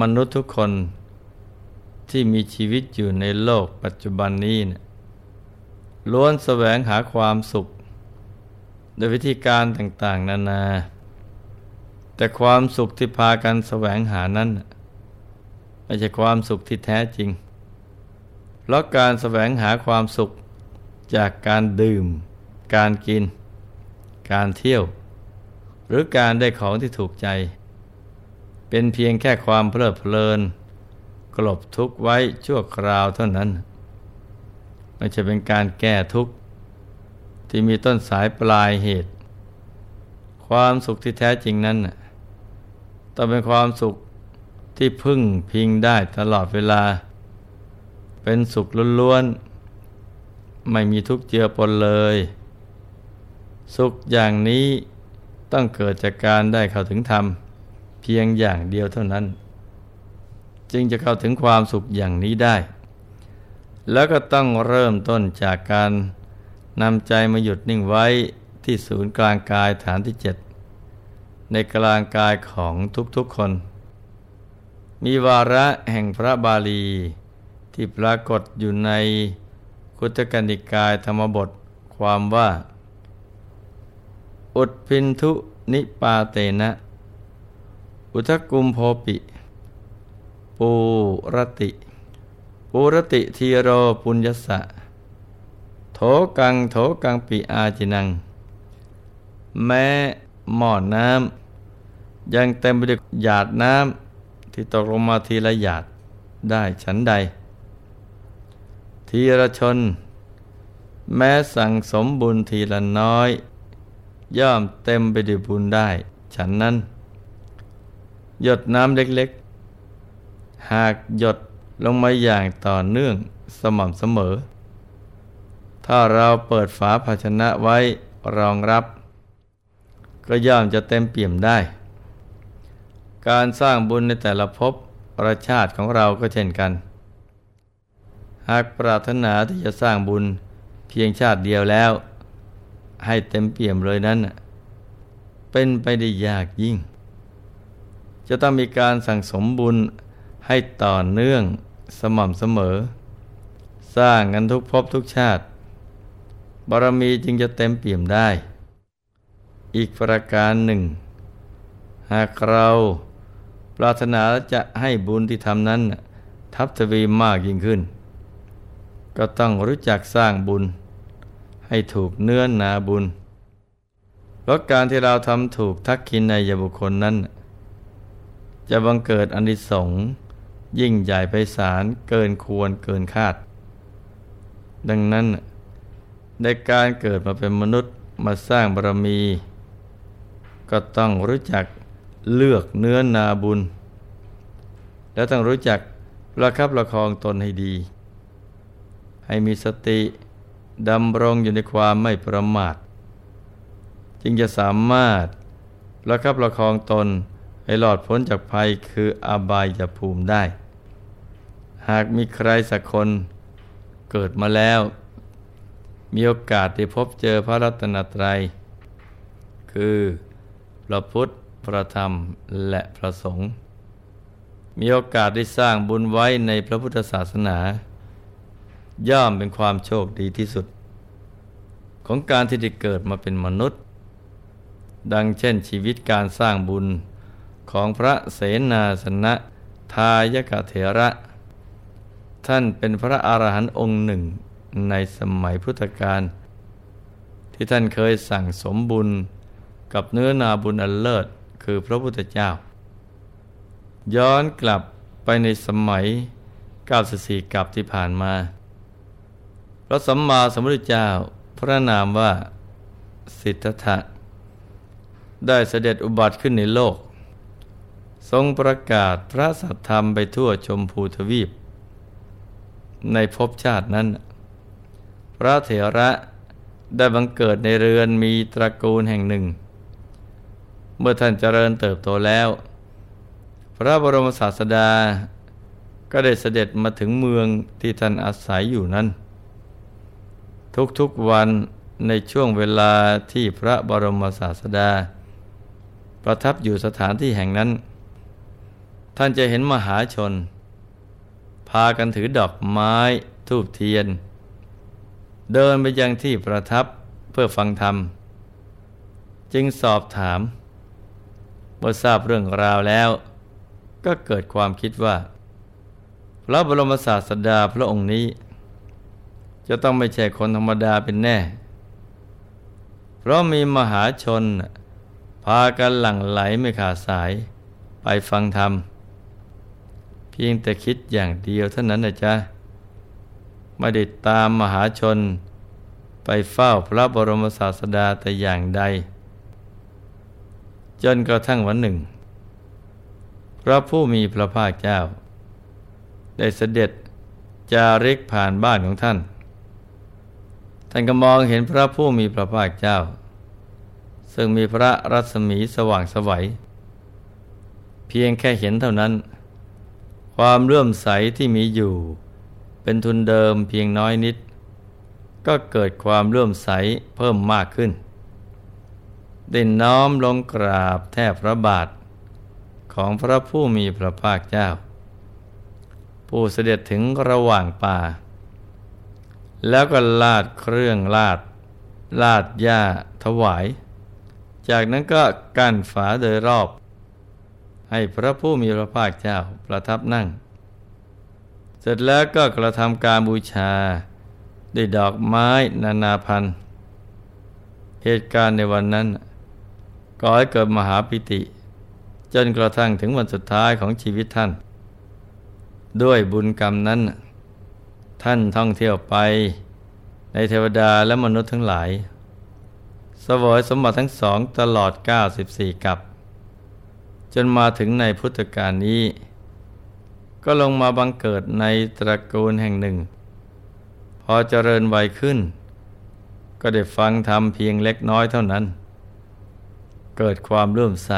มนุษย์ทุกคนที่มีชีวิตอยู่ในโลกปัจจุบันนี้เนี่ยล้วนแสวงหาความสุขโดยวิธีการต่างๆนานาแต่ความสุขที่พากันแสวงหานั้นไม่ใช่ความสุขที่แท้จริงเพราะการแสวงหาความสุขจากการดื่มการกินการเที่ยวหรือการได้ของที่ถูกใจเป็นเพียงแค่ความเพลิดเพลินกลบทุกข์ไว้ชั่วคราวเท่านั้นไม่ใช่เป็นการแก้ทุกข์ที่มีต้นสายปลายเหตุความสุขที่แท้จริงนั้นต้องเป็นความสุขที่พึ่งพิงได้ตลอดเวลาเป็นสุขล้วนๆไม่มีทุกข์เจือปนเลยสุขอย่างนี้ต้องเกิดจากการได้เข้าถึงธรรมเพียงอย่างเดียวเท่านั้นจึงจะเข้าถึงความสุขอย่างนี้ได้แล้วก็ต้องเริ่มต้นจากการนำใจมาหยุดนิ่งไว้ที่ศูนย์กลางกายฐานที่7ในกลางกายของทุกๆคนมีวาระแห่งพระบาลีที่ปรากฏอยู่ในคุตกนิกายธรรมบทความว่าอุทพินทุนิปาเตนะอุทกุมโภปิปูรติปูรติธีโรปุญญสะโถกังปิอาจินังแม้หม้อน้ำยังเต็มไปด้วยหยาดน้ำที่ตกลงมาทีละหยาดได้ฉันใดทีละชนแม้สั่งสมบุญทีละน้อยย่อมเต็มไปด้วยบุญได้ฉันนั้นหยดน้ำเล็กๆหากหยดลงมาอย่างต่อเนื่องสม่ำเสมอถ้าเราเปิดฝาภาชนะไว้รองรับก็ย่อมจะเต็มเปี่ยมได้การสร้างบุญในแต่ละภพประชาติของเราก็เช่นกันหากปรารถนาที่จะสร้างบุญเพียงชาติเดียวแล้วให้เต็มเปี่ยมเลยนั้นเป็นไปได้ยากยิ่งจะต้องมีการสั่งสมบุญให้ต่อเนื่องสม่ำเสมอสร้างกันทุกภพทุกชาติบารมีจึงจะเต็มเปี่ยมได้อีกประการหนึ่งหากเราปรารถนาจะให้บุญที่ทำนั้นทับทวีมากยิ่งขึ้นก็ต้องรู้จักสร้างบุญให้ถูกเนื้อนาบุญเพราะการที่เราทำถูกทักขิณัยบุคคลนั้นจะบังเกิดอานิสงส์ยิ่งใหญ่ไพศาลเกินควรเกินคาดดังนั้นในการเกิดมาเป็นมนุษย์มาสร้างบารมีก็ต้องรู้จักเลือกเนื้อนาบุญและต้องรู้จักประคับประคองตนให้ดีให้มีสติดำรงอยู่ในความไม่ประมาทจึงจะสามารถประคับประคองตนให้หลอดพ้นจากภัยคืออบายภูมิได้หากมีใครสักคนเกิดมาแล้วมีโอกาสได้พบเจอพระรัตนตรัยคือพระพุทธพระธรรมและพระสงฆ์มีโอกาสได้สร้างบุญไว้ในพระพุทธศาสนาย่อมเป็นความโชคดีที่สุดของการที่ได้เกิดมาเป็นมนุษย์ดังเช่นชีวิตการสร้างบุญของพระเสนาสนะทายกเถระท่านเป็นพระอรหันต์องค์หนึ่งในสมัยพุทธกาลที่ท่านเคยสั่งสมบุญกับเนื้อนาบุญอันเลิศคือพระพุทธเจ้าย้อนกลับไปในสมัย94กลับที่ผ่านมาพระสัมมาสัมพุทธเจ้าพระนามว่าสิทธัตถะได้เสด็จอุบัติขึ้นในโลกทรงประกาศพระสัทธรรมไปทั่วชมพูทวีปในภพชาตินั้นพระเถระได้บังเกิดในเรือนมีตระกูลแห่งหนึ่งเมื่อท่านเจริญเติบโตแล้วพระบรมศาสดาก็ได้เสด็จมาถึงเมืองที่ท่านอาศัยอยู่นั้นทุกๆวันในช่วงเวลาที่พระบรมศาสดาประทับอยู่สถานที่แห่งนั้น ท่านจะเห็นมหาชนพากันถือดอกไม้ธูปเทียนเดินไปยังที่ประทับเพื่อฟังธรรมจึงสอบถามเมื่อทราบเรื่องราวแล้วก็เกิดความคิดว่าพระบรมศาสดาพระองค์นี้จะต้องไม่ใช่คนธรรมดาเป็นแน่เพราะมีมหาชนพากันหลั่งไหลไม่ขาดสายไปฟังธรรมเพียงแต่คิดอย่างเดียวเท่านั้นนะจ๊ะไม่ได้ตามมหาชนไปเฝ้าพระบรมศาสดาแต่อย่างใดจนกระทั่งวันหนึ่งพระผู้มีพระภาคเจ้าได้เสด็จจาริกผ่านบ้านของท่านท่านก็มองเห็นพระผู้มีพระภาคเจ้าซึ่งมีพระรัศมีสว่างไสวเพียงแค่เห็นเท่านั้นความเลื่อมใสที่มีอยู่เป็นทุนเดิมเพียงน้อยนิดก็เกิดความเลื่อมใสเพิ่มมากขึ้นได้น้อมลงกราบแทบพระบาทของพระผู้มีพระภาคเจ้าผู้เสด็จถึงระหว่างป่าแล้วก็ลาดเครื่องลาดหญ้าถวายจากนั้นก็กั้นฝาโดยรอบให้พระผู้มีพระภาคเจ้าประทับนั่งเสร็จแล้วก็กระทำการบูชาด้วยดอกไม้นานาพันธุ์เหตุการณ์ในวันนั้นก่อให้เกิดมหาปิติจนกระทั่งถึงวันสุดท้ายของชีวิตท่านด้วยบุญกรรมนั้นท่านท่องเที่ยวไปในเทวดาและมนุษย์ทั้งหลายเสวยสมบัติทั้งสองตลอด94กับจนมาถึงในพุทธกาลนี้ก็ลงมาบังเกิดในตระกูลแห่งหนึ่งพอเจริญวัยขึ้นก็ได้ฟังธรรมเพียงเล็กน้อยเท่านั้นเกิดความเลื่อมใส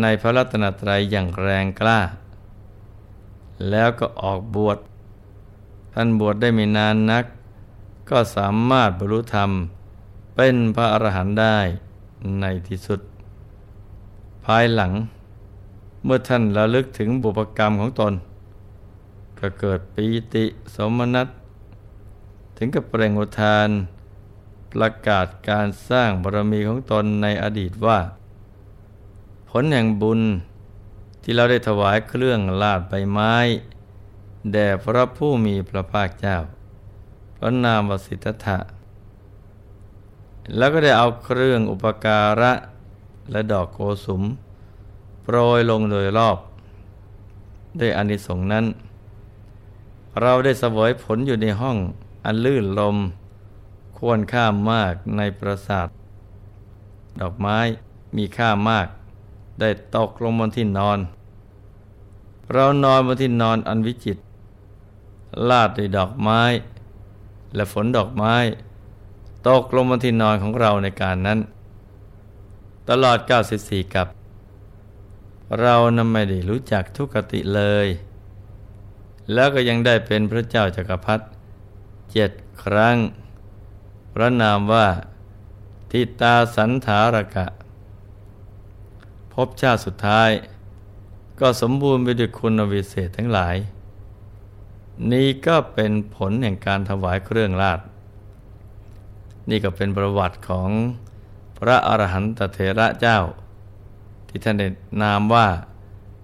ในพระรัตนตรัยอย่างแรงกล้าแล้วก็ออกบวชท่านบวชได้ไม่นานนักก็สามารถบรรลุธรรมเป็นพระอรหันต์ได้ในที่สุดภายหลังเมื่อท่านระลึกถึงบุพกรรมของตนก็เกิดปีติสมนัสถึงกับเปล่งอุทานประกาศการสร้างบารมีของตนในอดีตว่าผลแห่งบุญที่เราได้ถวายเครื่องลาดใบไม้แด่พระผู้มีพระภาคเจ้าพระนามวสิทธัตถะแล้วก็ได้เอาเครื่องอุปการะและดอกโกสุมโปรยลงโดยรอบด้วยอานิสงส์นั้นเราได้เสวยผลอยู่ในห้องอันลื่นลมควรค่ามากในปราสาทดอกไม้มีค่ามากได้ตกลงบนที่นอนเรานอนบนที่นอนอันวิจิตรลาดด้วยดอกไม้และฝนดอกไม้ตกลงบนที่นอนของเราในการนั้นตลอด94กับเรานั้นไม่ได้รู้จักทุกขติเลยแล้วก็ยังได้เป็นพระเจ้าจักรพรรดิ7ครั้งพระนามว่าทิตาสันถารกะพบชาติสุดท้ายก็สมบูรณ์ไปด้วยคุณวิเศษทั้งหลายนี่ก็เป็นผลแห่งการถวายเครื่องราชนี่ก็เป็นประวัติของพระอรหันตเถระเจ้าที่ท่านได้นามว่า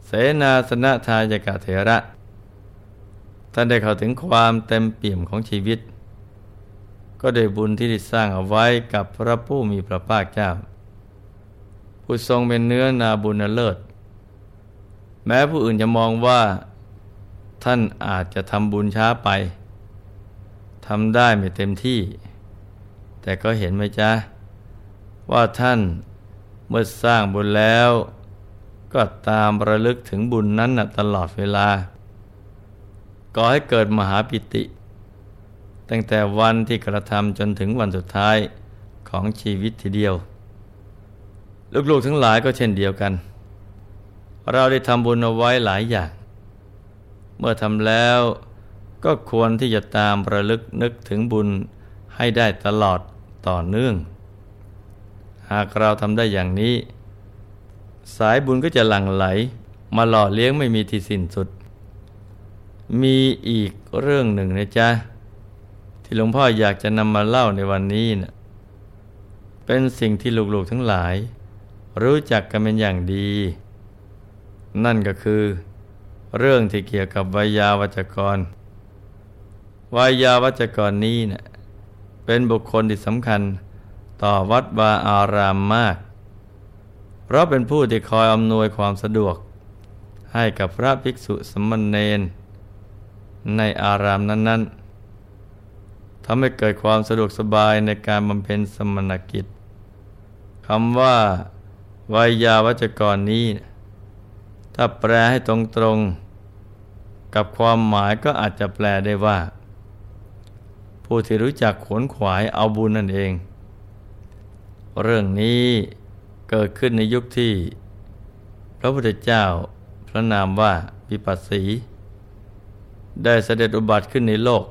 เสนาสนะทายกะเถระท่านได้เข้าถึงความเต็มเปี่ยมของชีวิตก็ได้บุญที่ได้สร้างเอาไว้กับพระผู้มีพระภาคเจ้าผู้ทรงเป็นเนื้อนาบุญเลิศแม้ผู้อื่นจะมองว่าท่านอาจจะทำบุญช้าไปทำได้ไม่เต็มที่แต่ก็เห็นไหมจ๊ะว่าท่านเมื่อสร้างบุญแล้วก็ตามระลึกถึงบุญนั้นตลอดเวลาก่อให้เกิดมหาปิติตั้งแต่วันที่กระทำจนถึงวันสุดท้ายของชีวิตทีเดียวลูกๆทั้งหลายก็เช่นเดียวกันเราได้ทำบุญเอาไว้หลายอย่างเมื่อทำแล้วก็ควรที่จะตามระลึกนึกถึงบุญให้ได้ตลอดต่อเนื่องหากเราทำได้อย่างนี้สายบุญก็จะหลั่งไหล มาหล่อเลี้ยงไม่มีที่สิ้นสุดมีอีกเรื่องหนึ่งนะจ๊ะที่หลวงพ่ออยากจะนำมาเล่าในวันนี้นะเป็นสิ่งที่ลูกๆทั้งหลายรู้จักกันเป็นอย่างดีนั่นก็คือเรื่องที่เกี่ยวกับไวยาวัจกรไวยาวัจกรนี้นะเป็นบุคคลที่สำคัญต่อวัดวาอารามมากเพราะเป็นผู้ที่คอยอำนวยความสะดวกให้กับพระภิกษุสมณเณรในอารามนั้นๆทำให้เกิดความสะดวกสบายในการบำเพ็ญสมณกิจคำว่าไวยาวัจกรนี้ถ้าแปลให้ตรงๆกับความหมายก็อาจจะแปลได้ว่าผู้ที่รู้จักขวนขวายเอาบุญนั่นเองเรื่องนี้เกิดขึ้นในยุคที่พระพุทธเจ้าพระนามว่าวิปัสสีได้เสด็จอุบัติขึ้นในโลก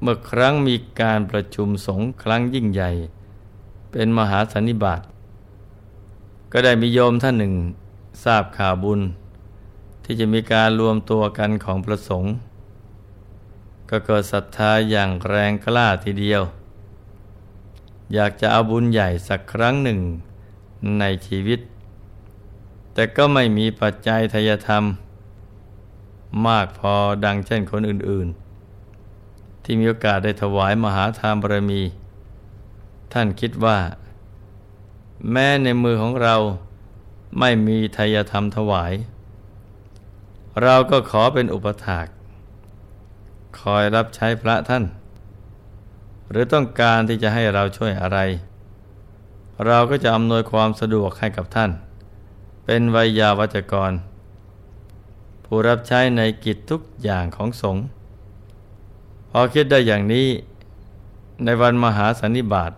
เมื่อครั้งมีการประชุมสงฆ์ครั้งยิ่งใหญ่เป็นมหาสันนิบาตก็ได้มีโยมท่านหนึ่งทราบข่าวบุญที่จะมีการรวมตัวกันของพระสงฆ์ก็เกิดศรัทธาอย่างแรงกล้าทีเดียวอยากจะเอาบุญใหญ่สักครั้งหนึ่งในชีวิตแต่ก็ไม่มีปัจจัยทายธรรมมากพอดังเช่นคนอื่นๆที่มีโอกาสได้ถวายมหาทานบารมีท่านคิดว่าแม้ในมือของเราไม่มีทายธรรมถวายเราก็ขอเป็นอุปถากคอยรับใช้พระท่านหรือต้องการที่จะให้เราช่วยอะไรเราก็จะอำนวยความสะดวกให้กับท่านเป็นไวยาวัจกรผู้รับใช้ในกิจทุกอย่างของสงฆ์พอคิดได้อย่างนี้ในวันมหาสันนิบาต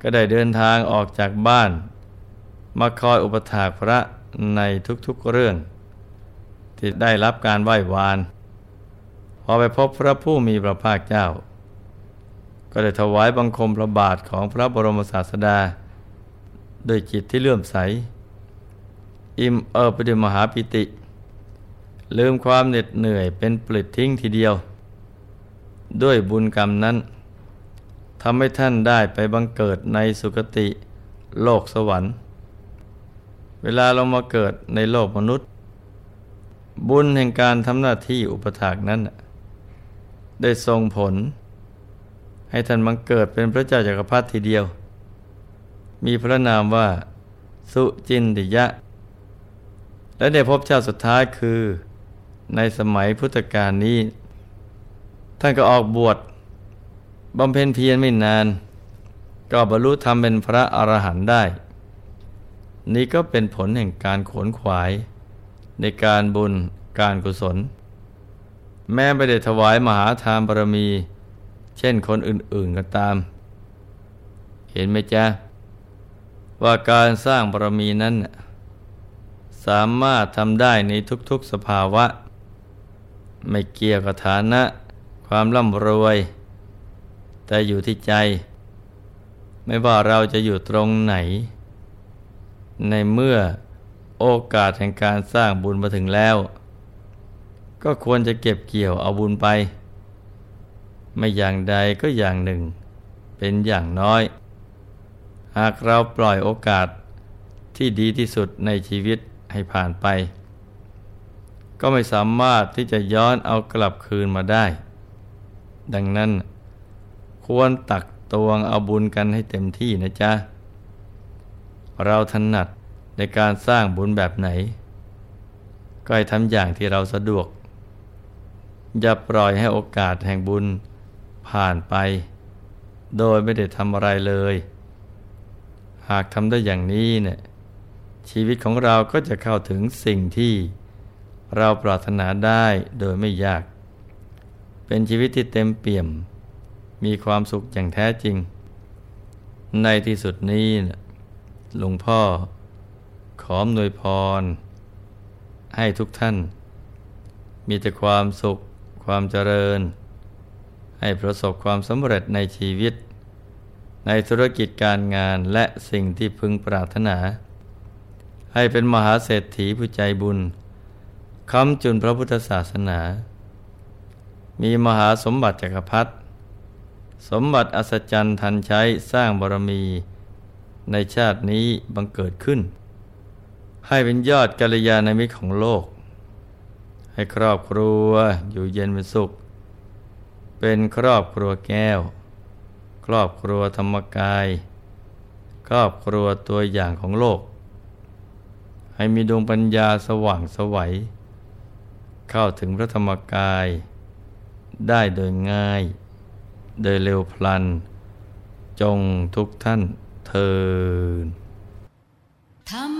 ก็ได้เดินทางออกจากบ้านมาคอยอุปถากพระในทุกๆเรื่องที่ได้รับการไหว้วานพอไปพบพระผู้มีพระภาคเจ้าก็ได้ถวายบังคมพระบาทของพระบรมศาสดาด้วยจิตที่เลื่อมใสอิ่มเอิบไปด้วยมหาปิติลืมความเหน็ดเหนื่อยเป็นปลิดทิ้งทีเดียวด้วยบุญกรรมนั้นทำให้ท่านได้ไปบังเกิดในสุคติโลกสวรรค์เวลาเรามาเกิดในโลกมนุษย์บุญแห่งการทำหน้าที่อุปถากนั้นได้ส่งผลให้ท่านบังเกิดเป็นพระเจ้าจักรพรรดิทีเดียวมีพระนามว่าสุจินติยะและได้พบชาติสุดท้ายคือในสมัยพุทธกาลนี้ท่านก็ออกบวชบำเพ็ญเพียรไม่นานก็บรรลุธรรมเป็นพระอรหันต์ได้นี่ก็เป็นผลแห่งการขวนขวายในการบุญการกุศลแม้ไม่ได้ถวายมหาทานบารมีเช่นคนอื่นๆก็ตามเห็นไหมจ๊ะว่าการสร้างบารมีนั้นสามารถทำได้ในทุกๆสภาวะไม่เกี่ยวกับฐานะความร่ำรวยแต่อยู่ที่ใจไม่ว่าเราจะอยู่ตรงไหนในเมื่อโอกาสแห่งการสร้างบุญมาถึงแล้วก็ควรจะเก็บเกี่ยวเอาบุญไปไม่อย่างใดก็อย่างหนึ่งเป็นอย่างน้อยหากเราปล่อยโอกาสที่ดีที่สุดในชีวิตให้ผ่านไปก็ไม่สามารถที่จะย้อนเอากลับคืนมาได้ดังนั้นควรตักตวงเอาบุญกันให้เต็มที่นะจ๊ะเราถนัดในการสร้างบุญแบบไหนก็ให้ทำอย่างที่เราสะดวกอย่าปล่อยให้โอกาสแห่งบุญผ่านไปโดยไม่ได้ทำอะไรเลยหากทำได้อย่างนี้เนี่ยชีวิตของเราก็จะเข้าถึงสิ่งที่เราปรารถนาได้โดยไม่ยากเป็นชีวิตที่เต็มเปี่ยมมีความสุขอย่างแท้จริงในที่สุดนี้หลวงพ่อขออำนวยพรให้ทุกท่านมีแต่ความสุขความเจริญให้ประสบความสำเร็จในชีวิตในธุรกิจการงานและสิ่งที่พึงปรารถนา ให้เป็นมหาเศรษฐีผู้ใจบุญค้ำจุนพระพุทธศาสนามีมหาสมบัติจักรพรรดิสมบัติอัศจรรย์ทันใช้สร้างบารมีในชาตินี้บังเกิดขึ้นให้เป็นยอดกัลยาณมิตรของโลกให้ครอบครัวอยู่เย็นเป็นสุขเป็นครอบครัวแก้วครอบครัวธรรมกายครอบครัวตัวอย่างของโลกให้มีดวงปัญญาสว่างไสวเข้าถึงพระธรรมกายได้โดยง่ายโดยเร็วพลันจงทุกท่านเทอญ